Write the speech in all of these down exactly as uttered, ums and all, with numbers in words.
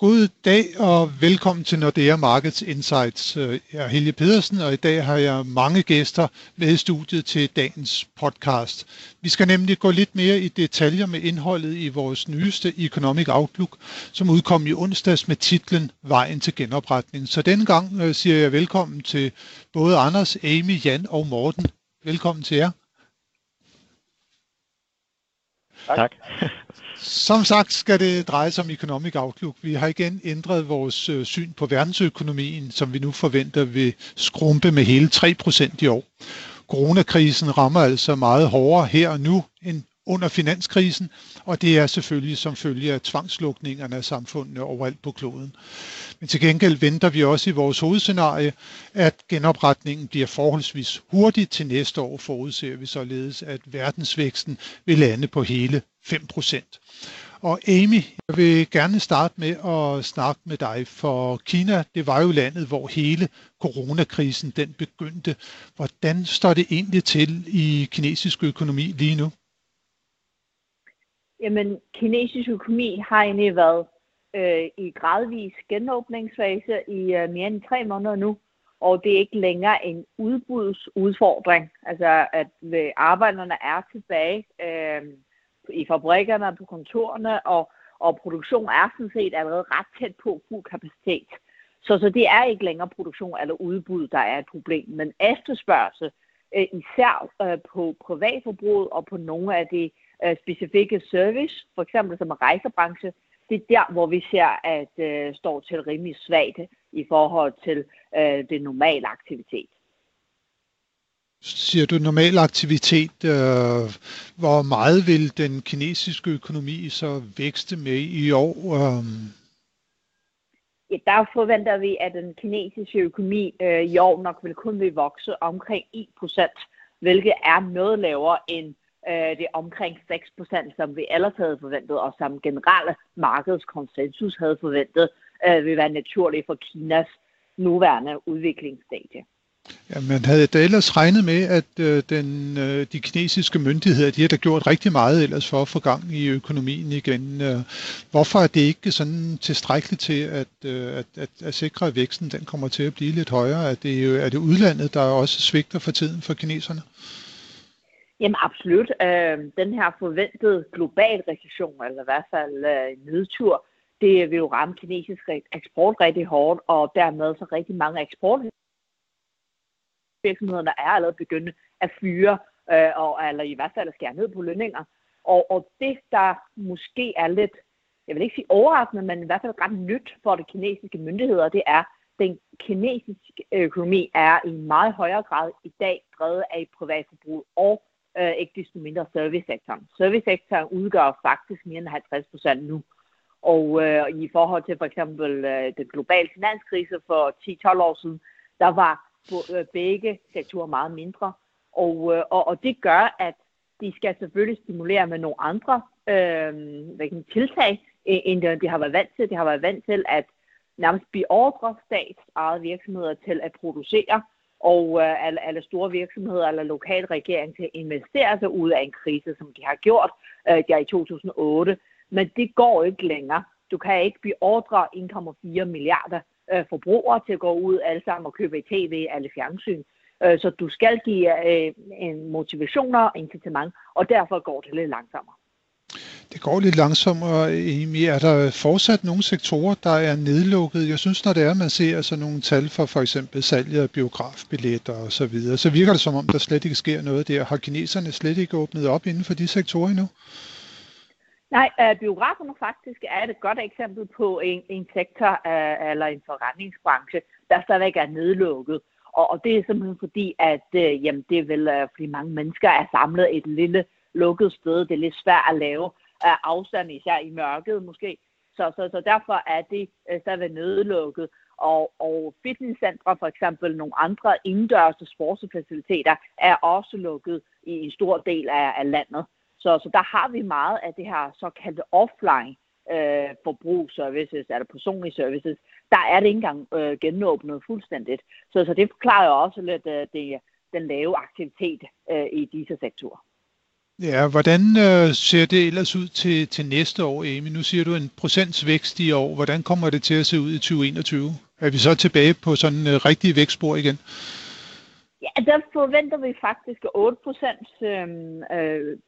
God dag og velkommen til Nordea Markets Insights. Jeg er Helge Pedersen, og i dag har jeg mange gæster med i studiet til dagens podcast. Vi skal nemlig gå lidt mere i detaljer med indholdet i vores nyeste Economic Outlook, som udkom i onsdags med titlen Vejen til genopretning. Så denne gang siger jeg velkommen til både Anders, Amy, Jan og Morten. Velkommen til jer. Tak. Som sagt skal det dreje sig om Economic Outlook. Vi har igen ændret vores syn på verdensøkonomien, som vi nu forventer vil skrumpe med hele tre procent i år. Coronakrisen rammer altså meget hårdere her og nu end under finanskrisen, og det er selvfølgelig som følge af tvangslukningerne af samfundene overalt på kloden. Men til gengæld venter vi også i vores hovedscenarie, at genopretningen bliver forholdsvis hurtigt til næste år, forudser vi således, at verdensvæksten vil lande på hele fem procent. Og Amy, jeg vil gerne starte med at snakke med dig, for Kina, det var jo landet, hvor hele coronakrisen den begyndte. Hvordan står det egentlig til i kinesisk økonomi lige nu? Jamen, kinesisk økonomi har egentlig været øh, i gradvis genåbningsfase i øh, mere end tre måneder nu, og det er ikke længere en udbudsudfordring. Altså, at øh, arbejderne er tilbage øh, i fabrikkerne, på kontorerne, og, og produktion er sådan set allerede ret tæt på fuld kapacitet. Så, så det er ikke længere produktion eller udbud, der er et problem, men efterspørgsel, øh, især øh, på privatforbruget og på nogle af de specifikke service, for eksempel som rejsebranche, det er der, hvor vi ser, at det øh, står til rimelig svagt i forhold til øh, det normale aktivitet. Siger du normal aktivitet, øh, hvor meget vil den kinesiske økonomi så vækste med i år? Øh? Ja, der forventer vi, at den kinesiske økonomi øh, i år nok vil kun vil vokse omkring en procent, hvilket er noget lavere end det er omkring seks procent, som vi ellers havde forventet, og som generelle markedskonsensus havde forventet, øh, vil være naturligt for Kinas nuværende udviklingsstadie. Ja, man havde da ellers regnet med, at øh, den, øh, de kinesiske myndigheder, de har da gjort rigtig meget ellers for at få gang i økonomien igen. Øh, hvorfor er det ikke sådan tilstrækkeligt til at, øh, at, at, at sikre, at væksten den kommer til at blive lidt højere? Er det, er det udlandet, der også svigter for tiden for kineserne? Jamen absolut. Øh, den her forventede global recession, eller i hvert fald øh, nedtur, det vil jo ramme kinesisk eksport rigtig hårdt, og dermed så rigtig mange eksportvirksomheder er allerede begyndt at fyre, øh, og, eller i hvert fald at skære ned på lønninger. Og, og det, der måske er lidt, jeg vil ikke sige overraskende, men i hvert fald ret nyt for de kinesiske myndigheder, det er, at den kinesiske økonomi er i meget højere grad i dag drevet af privatforbrug og Øh, ikke desto mindre servicesektoren. Servicesektoren udgør faktisk mere end halvtreds procent nu. Og øh, i forhold til for eksempel øh, den globale finanskrise for ti til tolv år siden, der var øh, begge sektorer meget mindre. Og, øh, og, og det gør, at de skal selvfølgelig stimulere med nogle andre øh, hvilken tiltag, end de har været vant til. De har været vant til at nærmest beordre statsejede virksomheder til at producere, og øh, alle, alle store virksomheder eller lokale regeringer til at investere sig ud af en krise, som de har gjort øh, der i to tusind og otte. Men det går ikke længere. Du kan ikke beordre en komma fire milliarder øh, forbrugere til at gå ud alle sammen og købe i tv eller fjernsyn. Øh, så du skal give øh, en motivationer og incitament, og derfor går det lidt langsommere. Det går lidt langsommere, Amy. Er der fortsat nogle sektorer, der er nedlukket? Jeg synes, når det er, man ser sådan nogle tal for for eksempel salg af biografbilletter og så videre, så virker det som om, der slet ikke sker noget der. Har kineserne slet ikke åbnet op inden for de sektorer endnu? Nej, øh, biograferne faktisk er et godt eksempel på en, en sektor øh, eller en forretningsbranche, der stadigvæk er nedlukket. Og, og det er simpelthen fordi, at øh, jamen, det er vel, øh, fordi mange mennesker er samlet et lille lukket sted. Det er lidt svært at lave af afstand, især i mørket måske. Så, så, så derfor er det øh, stadigvæk nedlukket. Og, og fitnesscentre, for eksempel nogle andre indendørs sportsfaciliteter, er også lukket i en stor del af, af landet. Så, så der har vi meget af det her såkaldte offline øh, forbrugsservices, eller personlige services. Der er det ikke engang øh, genåbnet fuldstændigt. Så, så det forklarer jo også lidt øh, det, den lave aktivitet øh, i disse sektorer. Ja, hvordan øh, ser det ellers ud til, til næste år, Amy? Nu siger du en procents vækst i år. Hvordan kommer det til at se ud i tyve enogtyve? Er vi så tilbage på sådan en øh, rigtig vækstspor igen? Ja, der forventer vi faktisk otte procent øh,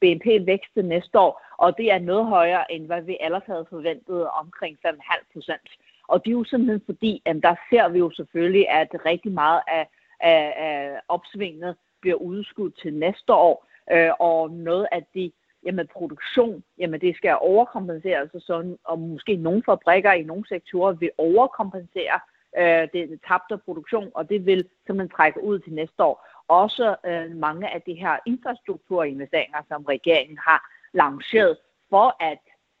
B N P-vækst næste år, og det er noget højere, end hvad vi ellers havde forventet, omkring fem komma fem procent. Og det er jo simpelthen fordi, at der ser vi jo selvfølgelig, at rigtig meget af, af, af opsvinget bliver udskudt til næste år, øh, og noget af de, jamen produktion, jamen det skal overkompenseres, og, sådan, og måske nogle fabrikker i nogle sektorer vil overkompensere øh, den tabte produktion, og det vil simpelthen trække ud til næste år. Også øh, mange af de her infrastrukturinvesteringer, som regeringen har lanceret for at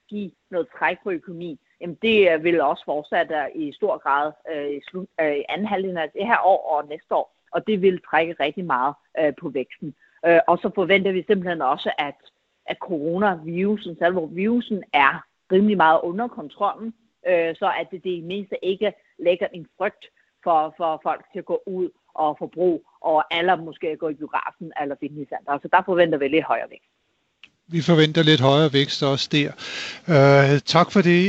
give noget træk på økonomi, jamen det vil også fortsætte i stor grad øh, i slut, øh, anden halvdelen af det her år og næste år, og det vil trække rigtig meget øh, på væksten. Øh, og så forventer vi simpelthen også, at, at coronavirusen, selve virusen, er rimelig meget under kontrollen, øh, så at det, det i mindste ikke lægger en frygt for, for folk til at gå ud og forbruge, og alle måske gå i biografen eller fitnesscenter. Så der forventer vi lidt højere vækst. Vi forventer lidt højere vækst også der. Øh, tak for det,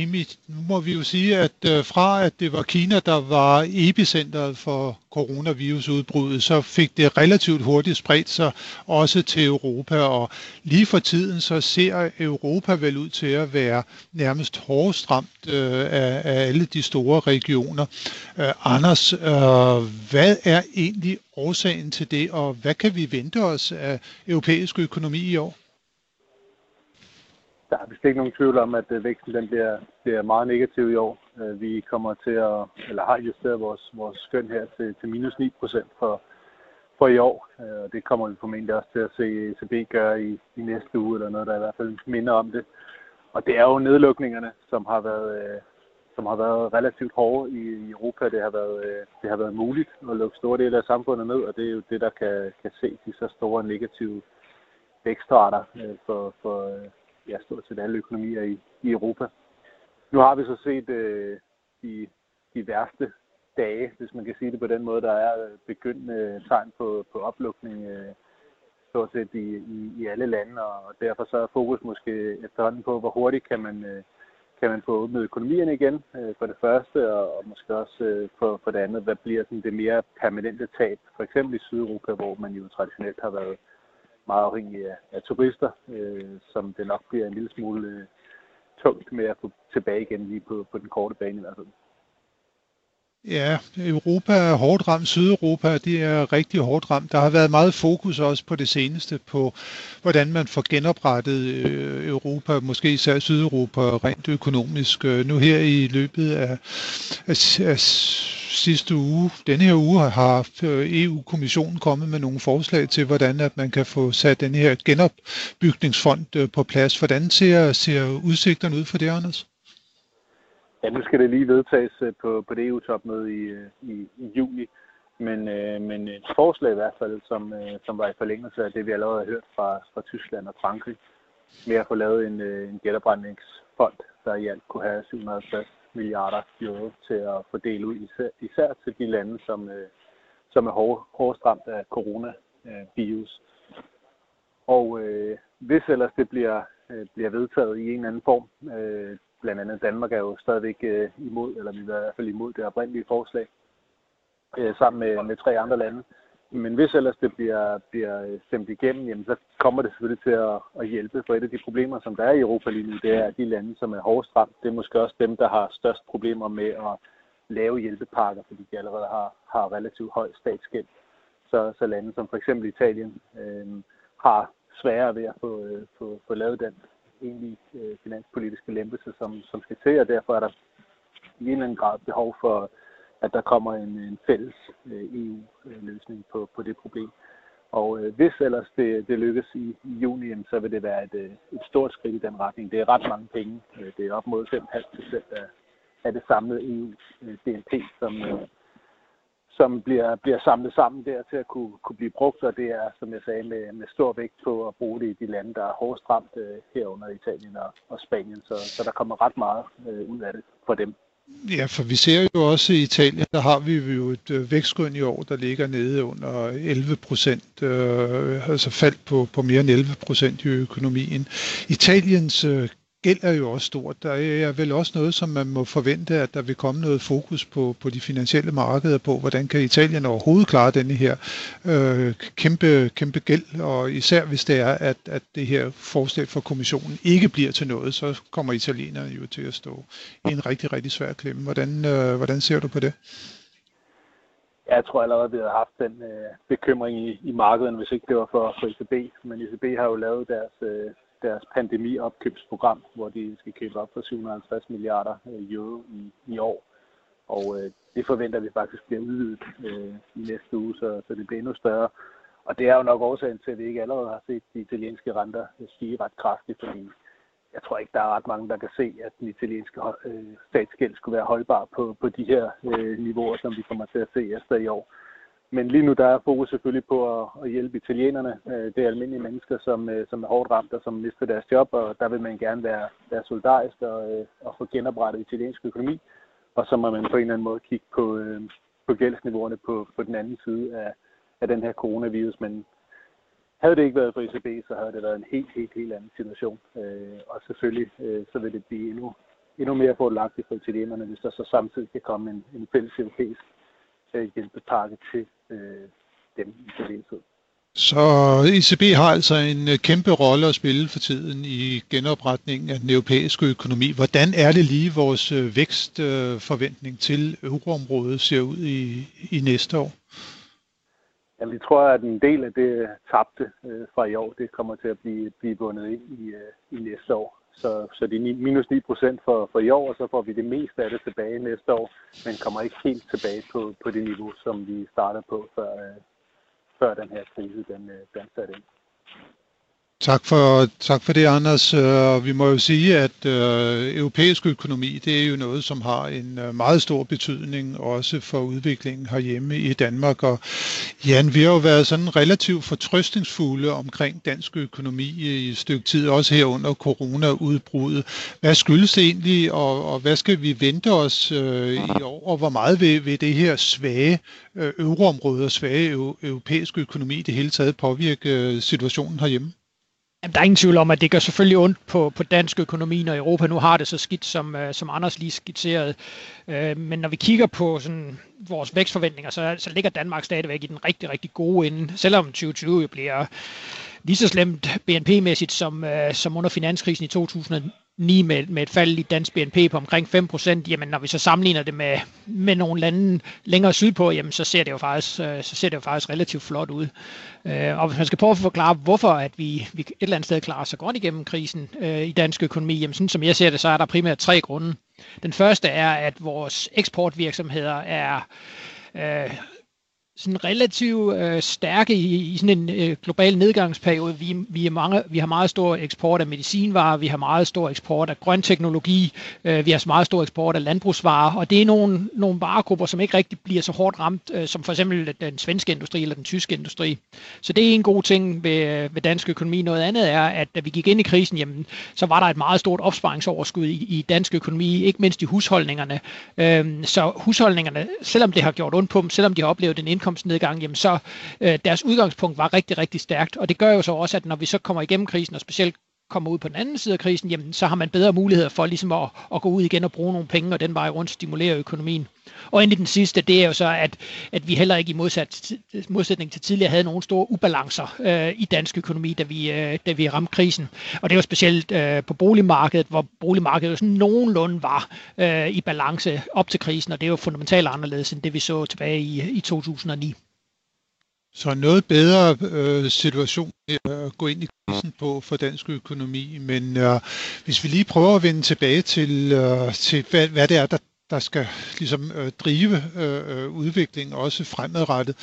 Amy. Nu må vi jo sige, at øh, fra at det var Kina, der var epicentret for coronavirusudbruddet, så fik det relativt hurtigt spredt sig også til Europa. Og lige for tiden så ser Europa vel ud til at være nærmest hårdest ramt øh, af, af alle de store regioner. Øh, Anders, øh, hvad er egentlig årsagen til det, og hvad kan vi vente os af europæisk økonomi i år? Der er vist ikke nogen tvivl om, at væksten den bliver, bliver meget negativ i år. Vi kommer til at, eller har justeret vores, vores skøn her til, til minus ni procent for, for i år. Det kommer vi formentlig også til at se E C B gøre i, i næste uge, eller noget, der i hvert fald minder om det. Og det er jo nedlukningerne, som har været, som har været relativt hårde i Europa. Det har været, det har været muligt at lukke store dele af samfundet ned, og det er jo det, der kan, kan ses i så store negative vækstrater for, for ja, stort set alle økonomier i, i Europa. Nu har vi så set øh, de, de værste dage, hvis man kan sige det på den måde, der er begyndende tegn på, på oplukning øh, stort set i, i, i alle lande, og derfor så er fokus måske efterhånden på, hvor hurtigt kan man, øh, kan man få åbnet økonomierne igen øh, for det første, og, og måske også øh, for, for det andet, hvad bliver sådan det mere permanente tab, for eksempel i Sydeuropa, hvor man jo traditionelt har været meget afhængig af, af turister, øh, som det nok bliver en lille smule øh, tungt med at få tilbage igen lige på, på den korte bane i hvert fald. Ja, Europa er hårdt ramt. Sydeuropa, det er rigtig hårdt ramt. Der har været meget fokus også på det seneste på, hvordan man får genoprettet Europa, måske især Sydeuropa, rent økonomisk. Nu her i løbet af, af, af sidste uge, denne her uge, har E U-kommissionen kommet med nogle forslag til, hvordan at man kan få sat den her genopbygningsfond på plads. Hvordan ser, ser udsigterne ud for det, Anders? Ja, nu skal det lige vedtages på, på det E U-topmøde i, i, i juli, men, øh, men et forslag i hvert fald, som, øh, som var i forlængelse af det, vi allerede har hørt fra, fra Tyskland og Frankrig, med at få lavet en, øh, en genopretningsfond, der i alt kunne have syv hundrede og halvtreds milliarder euro til at fordele ud, især, især til de lande, som, øh, som er hård, hårdest ramt af coronavirus. Og øh, hvis ellers det bliver, øh, bliver vedtaget i en eller anden form, øh, blandt andet Danmark er jo stadigvæk øh, imod, eller vi er i hvert fald imod det oprindelige forslag, øh, sammen med, med tre andre lande. Men hvis ellers det bliver, bliver stemt igennem, jamen, så kommer det selvfølgelig til at, at hjælpe. For et af de problemer, som der er i Europa lige nu, det er, at de lande, som er hårdest ramt, det er måske også dem, der har størst problemer med at lave hjælpepakker, fordi de allerede har, har relativt høj statsgæld. Så, så lande som for eksempel Italien øh, har sværere ved at få, øh, få, få lavet den egentlig øh, finanspolitiske lempelse, som, som skal til, og derfor er der i en eller anden grad behov for, at der kommer en, en fælles øh, E U-løsning på, på det problem. Og øh, hvis ellers det, det lykkes i, i juni, så vil det være et, et stort skridt i den retning. Det er ret mange penge. Det er op mod fem komma fem procent af, af det samlede E U-D N P, som, øh, som bliver, bliver samlet sammen der til at kunne, kunne blive brugt, og det er, som jeg sagde, med, med stor vægt på at bruge det i de lande, der er hårdest ramt, øh, herunder Italien og, og Spanien, så, så der kommer ret meget øh, ud af det for dem. Ja, for vi ser jo også i Italien, der har vi jo et vækstskøn i år, der ligger nede under elleve procent, øh, altså fald på, på mere end elleve procent i økonomien. Italiens øh, gæld er jo også stort. Der er vel også noget, som man må forvente, at der vil komme noget fokus på, på de finansielle markeder på. Hvordan kan Italien overhovedet klare denne her øh, kæmpe, kæmpe gæld? Og især hvis det er, at, at det her forslag for kommissionen ikke bliver til noget, så kommer italienerne jo til at stå i en rigtig, rigtig svær klemme. Hvordan, øh, hvordan ser du på det? Jeg tror allerede, vi har haft den øh, bekymring i, i markedet, hvis ikke det var for, for E C B. Men E C B har jo lavet deres... Øh, deres pandemiopkøbsprogram, hvor de skal købe op for syv hundrede og halvtreds milliarder euro i, i år. Og øh, det forventer vi faktisk bliver udvidet øh, i næste uge, så, så det bliver endnu større. Og det er jo nok årsagen til, at vi ikke allerede har set de italienske renter stige ret kraftigt, fordi jeg tror ikke, der er ret mange, der kan se, at den italienske øh, statsgæld skulle være holdbar på, på de her øh, niveauer, som vi kommer til at se efter i år. Men lige nu der er fokus selvfølgelig på at hjælpe italienerne. Det er almindelige mennesker, som, som er hårdt ramt og som mister deres job, og der vil man gerne være, være solidarisk og, og få genoprettet italiensk økonomi. Og så må man på en eller anden måde kigge på, på gældsniveauerne på, på den anden side af, af den her coronavirus. Men havde det ikke været for E C B, så havde det været en helt, helt, helt anden situation. Og selvfølgelig så vil det blive endnu, endnu mere fordelagtigt for italienerne, hvis der så samtidig kan komme en, en fælles europæisk hjælpepakke til øh, dem i fordeltid. Så E C B har altså en kæmpe rolle at spille for tiden i genopretningen af den europæiske økonomi. Hvordan er det lige vores vækstforventning til euroområdet ser ud i, i næste år? Jamen, jeg tror, at en del af det tabte øh, fra i år, det kommer til at blive, blive bundet ind i, øh, i næste år. Så, så det er minus ni procent for, for i år, og så får vi det meste af det tilbage næste år, men kommer ikke helt tilbage på, på det niveau, som vi startede på, før, før den her krise den, den satte ind. Tak for, tak for det, Anders. Vi må jo sige, at øh, europæisk økonomi, det er jo noget, som har en meget stor betydning, også for udviklingen herhjemme i Danmark. Og Jan, vi har jo været sådan relativt fortrøstningsfulde omkring dansk økonomi i et stykke tid, også her under coronaudbruddet. Hvad skyldes det egentlig, og, og hvad skal vi vente os øh, i år, og hvor meget vil, vil det her svage øh, euroområde og svage ø- europæiske økonomi i det hele taget påvirke situationen herhjemme? Jamen, der er ingen tvivl om, at det gør selvfølgelig ondt på, på dansk økonomi, når Europa nu har det så skidt, som, som Anders lige skitserede. Men når vi kigger på sådan vores vækstforventninger, så, så ligger Danmark stadigvæk i den rigtig, rigtig gode ende, selvom tyve tyve bliver lige så slemt B N P-mæssigt som, som under finanskrisen i to tusind og ni med, med et fald i dansk B N P på omkring fem procent. Jamen, når vi så sammenligner det med, med nogle lande længere sydpå, jamen, så, ser det jo faktisk, så ser det jo faktisk relativt flot ud. Og hvis man skal prøve at forklare, hvorfor at vi, vi et eller andet sted klarer så godt igennem krisen øh, i dansk økonomi, jamen, sådan som jeg ser det, så er der primært tre grunde. Den første er, at vores eksportvirksomheder er øh, sådan relativt øh, stærke i, i sådan en øh, global nedgangsperiode. Vi, vi, er mange, vi har meget stor eksport af medicinvarer, vi har meget stor eksport af grøn teknologi, øh, vi har meget stor eksport af landbrugsvarer, og det er nogle, nogle varegrupper, som ikke rigtig bliver så hårdt ramt, øh, som for eksempel den svenske industri eller den tyske industri. Så det er en god ting ved, ved dansk økonomi. Noget andet er, at da vi gik ind i krisen, jamen, så var der et meget stort opsparingsoverskud i, i dansk økonomi, ikke mindst i husholdningerne. Øh, så husholdningerne, selvom det har gjort ondt på dem, selvom de har oplevet en indkomst, nedgang, jamen så øh, deres udgangspunkt var rigtig, rigtig stærkt, og det gør jo så også, at når vi så kommer igennem krisen, og specielt kommer ud på den anden side af krisen, jamen så har man bedre muligheder for ligesom at, at gå ud igen og bruge nogle penge, og den vej rundt stimulerer økonomien. Og endelig den sidste, det er jo så, at, at vi heller ikke i modsat, modsætning til tidligere havde nogle store ubalancer øh, i dansk økonomi, da vi, øh, da vi ramte krisen. Og det var specielt øh, på boligmarkedet, hvor boligmarkedet jo sådan nogenlunde var øh, i balance op til krisen, og det er jo fundamentalt anderledes end det, vi så tilbage i, i to tusind og ni. Så noget bedre øh, situation at gå ind i krisen på for dansk økonomi, men øh, hvis vi lige prøver at vende tilbage til, øh, til hvad, hvad det er, der der skal ligesom øh, drive øh, udviklingen også fremadrettet.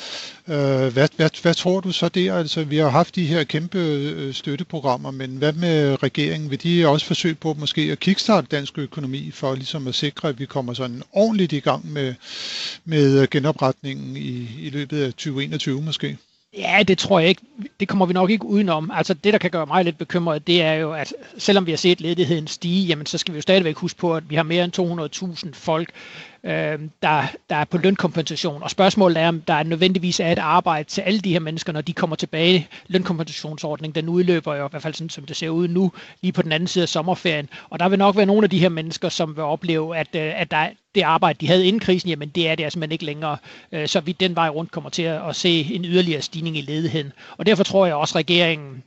Øh, hvad, hvad, hvad tror du så der? Altså, vi har haft de her kæmpe øh, støtteprogrammer, men hvad med regeringen? Vil de også forsøge på måske at kickstarte dansk økonomi for ligesom at sikre, at vi kommer sådan ordentligt i gang med, med genopretningen i, i løbet af tyve enogtyve måske? Ja, det tror jeg ikke. Det kommer vi nok ikke udenom. Altså det, der kan gøre mig lidt bekymret, det er jo, at selvom vi har set ledigheden stige, jamen så skal vi jo stadigvæk huske på, at vi har mere end to hundrede tusind folk, øh, der, der er på lønkompensation. Og spørgsmålet er, om der er nødvendigvis er et arbejde til alle de her mennesker, når de kommer tilbage. Lønkompensationsordningen, den udløber jo, i hvert fald sådan, som det ser ud nu, lige på den anden side af sommerferien. Og der vil nok være nogle af de her mennesker, som vil opleve, at, at der det arbejde, de havde inden krisen, jamen det er det simpelthen ikke længere. Så vi den vej rundt kommer til at se en yderligere stigning i ledigheden. Og derfor tror jeg også, at regeringen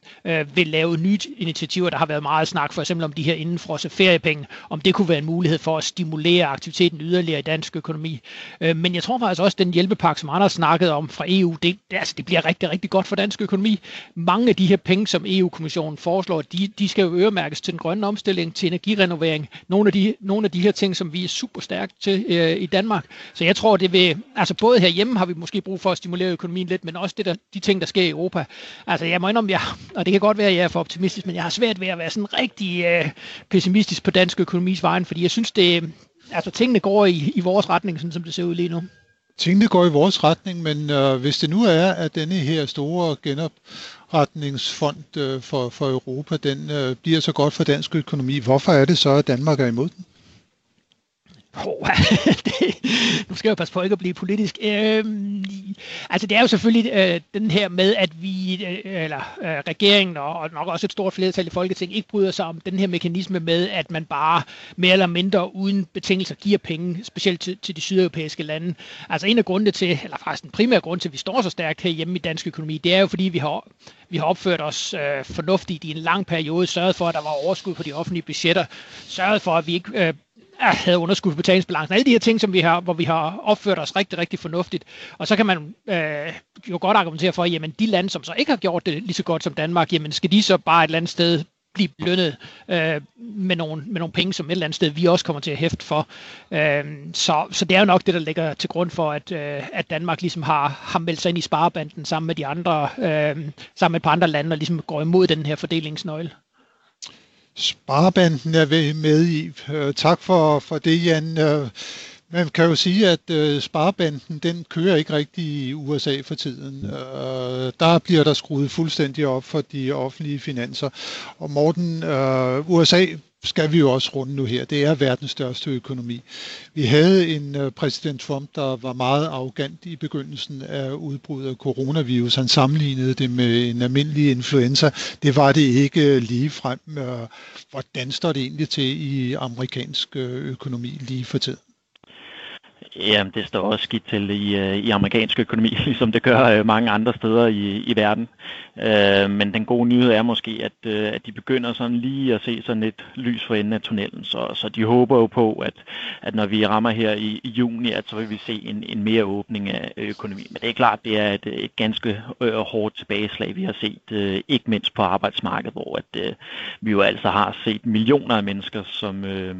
vil lave nye initiativer. Der har været meget snak for eksempel om de her indenfrosne feriepenge, om det kunne være en mulighed for at stimulere aktiviteten yderligere i dansk økonomi. Men jeg tror faktisk også, at den hjælpepakke, som Anders snakkede om fra E U, det, altså, det bliver rigtig, rigtig godt for dansk økonomi. Mange af de her penge, som E U-kommissionen foreslår, de, de skal jo øremærkes til den grønne omstilling, til energirenovering. Nogle af de, nogle af de her ting, som vi er super stærke til øh, i Danmark. Så jeg tror, det vil, altså både herhjemme har vi måske brug for at stimulere økonomien lidt, men også det der, de ting, der sker i Europa. Altså jeg må indrømme, jeg, og det kan godt være, at jeg er for optimistisk, men jeg har svært ved at være sådan rigtig øh, pessimistisk på dansk økonomis vejen, fordi jeg synes, det, altså tingene går i, i vores retning, sådan som det ser ud lige nu. Tingene går i vores retning, men øh, hvis det nu er, at denne her store genopretningsfond øh, for, for Europa, den øh, bliver så godt for dansk økonomi, hvorfor er det så, at Danmark er imod den? Oh, det, nu skal jeg jo passe på ikke at blive politisk. Øhm, altså det er jo selvfølgelig øh, den her med, at vi, øh, eller øh, regeringen og, og nok også et stort flertal i Folketinget, ikke bryder sig om den her mekanisme med, at man bare mere eller mindre uden betingelser giver penge, specielt til, til de sydeuropæiske lande. Altså en af grundene til, eller faktisk den primære grund til, at vi står så stærkt herhjemme i dansk økonomi, det er jo fordi, vi har... Vi har opført os øh, fornuftigt i en lang periode, sørget for, at der var overskud på de offentlige budgetter, sørget for, at vi ikke øh, havde underskud på betalingsbalancen. Alle de her ting, som vi har, hvor vi har opført os rigtig, rigtig fornuftigt. Og så kan man øh, jo godt argumentere for, at jamen, de lande, som så ikke har gjort det lige så godt som Danmark, jamen, skal de så bare et eller andet sted blive lønnet øh, med, nogle, med nogle penge, som et eller andet sted vi også kommer til at hæfte for. Øh, så, så det er jo nok det, der ligger til grund for, at, øh, at Danmark ligesom har, har meldt sig ind i sparebanden sammen med de andre, øh, sammen med et par andre lande, og ligesom går imod den her fordelingsnøgle. Sparebanden er med i. Tak for, for det, Jan. Man kan jo sige, at sparebanden, den kører ikke rigtig i U S A for tiden. Der bliver der skruet fuldstændig op for de offentlige finanser. Og Morten, U S A skal vi jo også runde nu her. Det er verdens største økonomi. Vi havde en præsident Trump, der var meget arrogant i begyndelsen af udbruddet af coronavirus. Han sammenlignede det med en almindelig influenza. Det var det ikke lige frem. Hvordan står det egentlig til i amerikansk økonomi lige for tiden? Jamen, det står også skidt til i, i amerikansk økonomi, ligesom det gør mange andre steder i, i verden. Øh, men den gode nyhed er måske, at, at de begynder sådan lige at se sådan lidt lys for enden af tunnelen. Så, så de håber jo på, at, at når vi rammer her i, i juni, at så vil vi se en, en mere åbning af økonomien. Men det er klart, det er et, et ganske øh, hårdt tilbageslag, vi har set, øh, ikke mindst på arbejdsmarkedet, hvor at, øh, vi jo altså har set millioner af mennesker, som, øh,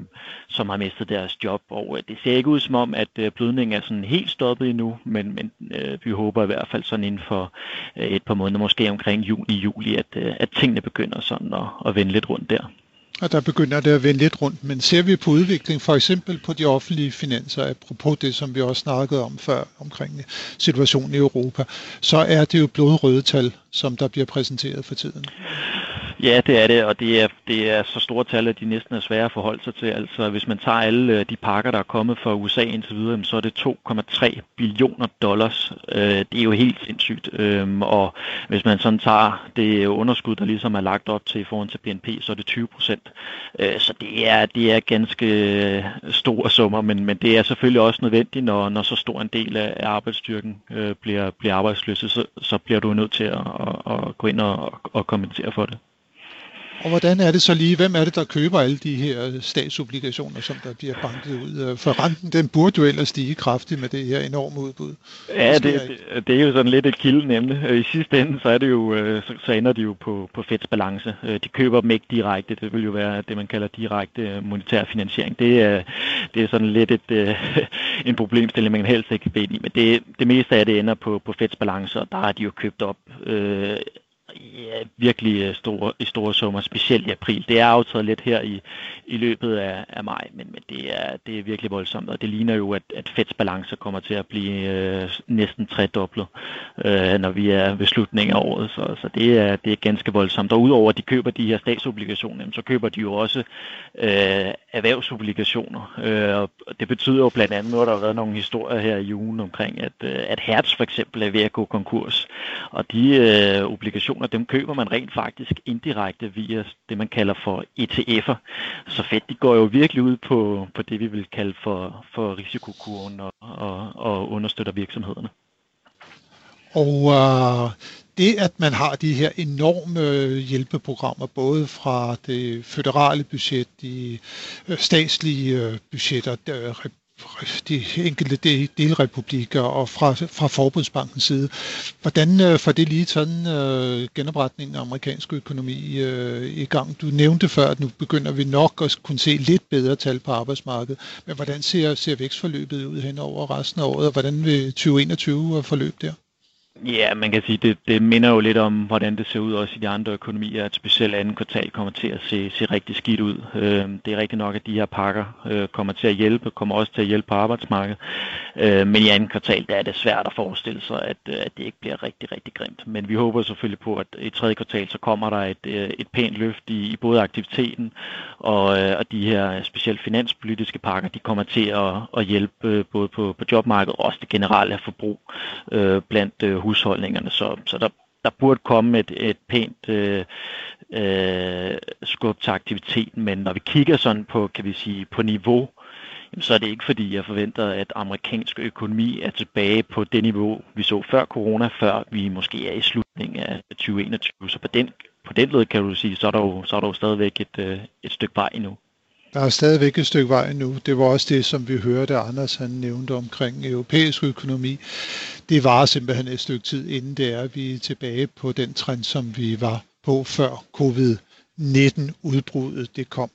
som har mistet deres job. Og øh, det ser ikke ud som om, at blødningen er sådan helt stoppet endnu, men, men øh, vi håber i hvert fald sådan inden for øh, et par måneder, måske omkring juni, juli, at, øh, at tingene begynder sådan at, at vende lidt rundt der. Og der begynder det at vende lidt rundt, men ser vi på udvikling, for eksempel på de offentlige finanser, apropos det, som vi også snakkede om før, omkring situationen i Europa, så er det jo blodrøde tal, som der bliver præsenteret for tiden. Ja, det er det, og det er, det er så store tal, at de næsten er svære at forholde sig til. Altså, hvis man tager alle de pakker, der er kommet fra U S A indtil videre, så er det to komma tre billioner dollars. Det er jo helt sindssygt. Og hvis man sådan tager det underskud, der ligesom er lagt op til i forhold til B N P, så er det tyve procent. Så det er, det er ganske store summer, men, men det er selvfølgelig også nødvendigt, når, når så stor en del af arbejdsstyrken bliver, bliver arbejdsløse, så, så bliver du nødt til at, at, at gå ind og, og kompensere for det. Og hvordan er det så lige? Hvem er det, der køber alle de her statsobligationer, som der bliver banket ud? For renten, den burde jo ellers stige kraftigt med det her enorme udbud. Ja, det, det, det er jo sådan lidt et kilde nemlig. I sidste ende, så, er det jo, så, så ender de jo på, på Feds balance. De køber dem ikke direkte. Det vil jo være det, man kalder direkte monetær finansiering. Det er, det er sådan lidt et, en problemstilling, man helst ikke kan bede i. Men det, det meste af det ender på, på Feds balance, og der har de jo købt op øh, ja, virkelig store, i store summer, specielt i april. Det er aftaget lidt her i, i løbet af, af maj, men, men det, er, det er virkelig voldsomt, og det ligner jo, at, at Feds balancer kommer til at blive øh, næsten tredoblet, øh, når vi er ved slutningen af året, så, så det, er, det er ganske voldsomt. Og udover at de køber de her statsobligationer, så køber de jo også øh, erhvervsobligationer, øh, og det betyder jo blandt andet, nu har der været nogle historier her i ugen omkring, at, at Hertz for eksempel er ved at gå konkurs, og de øh, obligationer, dem køber man rent faktisk indirekte via det, man kalder for E T F'er. Så Fed, de går jo virkelig ud på, på det, vi vil kalde for, for risikokurven og, og, og understøtter virksomhederne. Og øh, det, at man har de her enorme hjælpeprogrammer, både fra det føderale budget, de statslige budgetter, der, de enkelte delrepublikker og fra, fra Forbundsbankens side. Hvordan øh, får det lige sådan øh, genopretningen af amerikansk økonomi øh, i gang? Du nævnte før, at nu begynder vi nok at kunne se lidt bedre tal på arbejdsmarkedet, men hvordan ser, ser vækstforløbet ud hen over resten af året, og hvordan vil tyve enogtyve forløbe der? Ja, man kan sige, det, det minder jo lidt om, hvordan det ser ud også i de andre økonomier, at specielt andet kvartal kommer til at se, se rigtig skidt ud. Øh, det er rigtigt nok, at de her pakker øh, kommer til at hjælpe, kommer også til at hjælpe på arbejdsmarkedet. Øh, men i andet kvartal, der er det svært at forestille sig, at, at det ikke bliver rigtig, rigtig grimt. Men vi håber selvfølgelig på, at i tredje kvartal, så kommer der et, et pænt løft i, i både aktiviteten og, og de her specielt finanspolitiske pakker, de kommer til at, at hjælpe både på, på jobmarkedet og også det generelle forbrug øh, blandt øh, husholdningerne, så, så der, der burde komme et, et pænt øh, øh, skub til aktiviteten, men når vi kigger sådan på, kan vi sige, på niveau, jamen, så er det ikke fordi, jeg forventer, at amerikansk økonomi er tilbage på det niveau, vi så før corona, før vi måske er i slutningen af tyve enogtyve, så på den, på den led kan du sige, så er der jo, så er der jo stadigvæk et, et stykke vej endnu. Der er stadigvæk et stykke vej nu. Det var også det, som vi hørte, Anders han nævnte omkring europæisk økonomi. Det varer simpelthen et stykke tid, inden det er, vi er tilbage på den trend, som vi var på før covid nitten udbruddet det kom.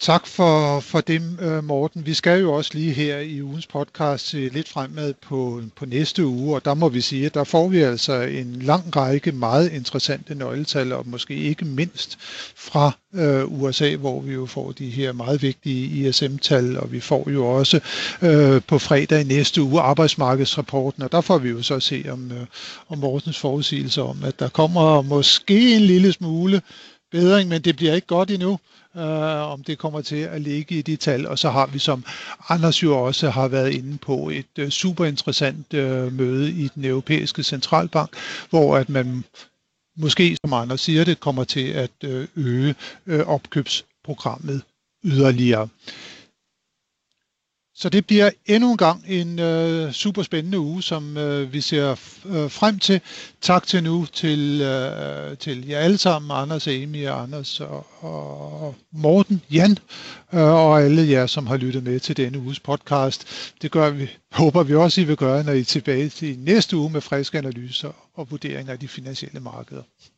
Tak for, for det, Morten. Vi skal jo også lige her i ugens podcast se lidt fremad på, på næste uge, og der må vi sige, at der får vi altså en lang række meget interessante nøgletal, og måske ikke mindst fra øh, U S A, hvor vi jo får de her meget vigtige I S M-tal, og vi får jo også øh, på fredag i næste uge arbejdsmarkedsrapporten, og der får vi jo så se om, øh, om Mortens forudsigelse om, at der kommer måske en lille smule bedring, men det bliver ikke godt endnu. Uh, om det kommer til at ligge i de tal, og så har vi, som Anders jo også har været inde på, et uh, super interessant uh, møde i den europæiske centralbank, hvor at man måske, som Anders siger det, kommer til at uh, øge uh, opkøbsprogrammet yderligere. Så det bliver endnu en gang en uh, super spændende uge, som uh, vi ser uh, frem til. Tak til nu til, uh, til jer alle sammen, Anders, Amy, Anders og, og Morten, Jan uh, og alle jer, som har lyttet med til denne uges podcast. Det gør vi, håber vi også, I vil gøre, når I er tilbage til næste uge med friske analyser og vurderinger af de finansielle markeder.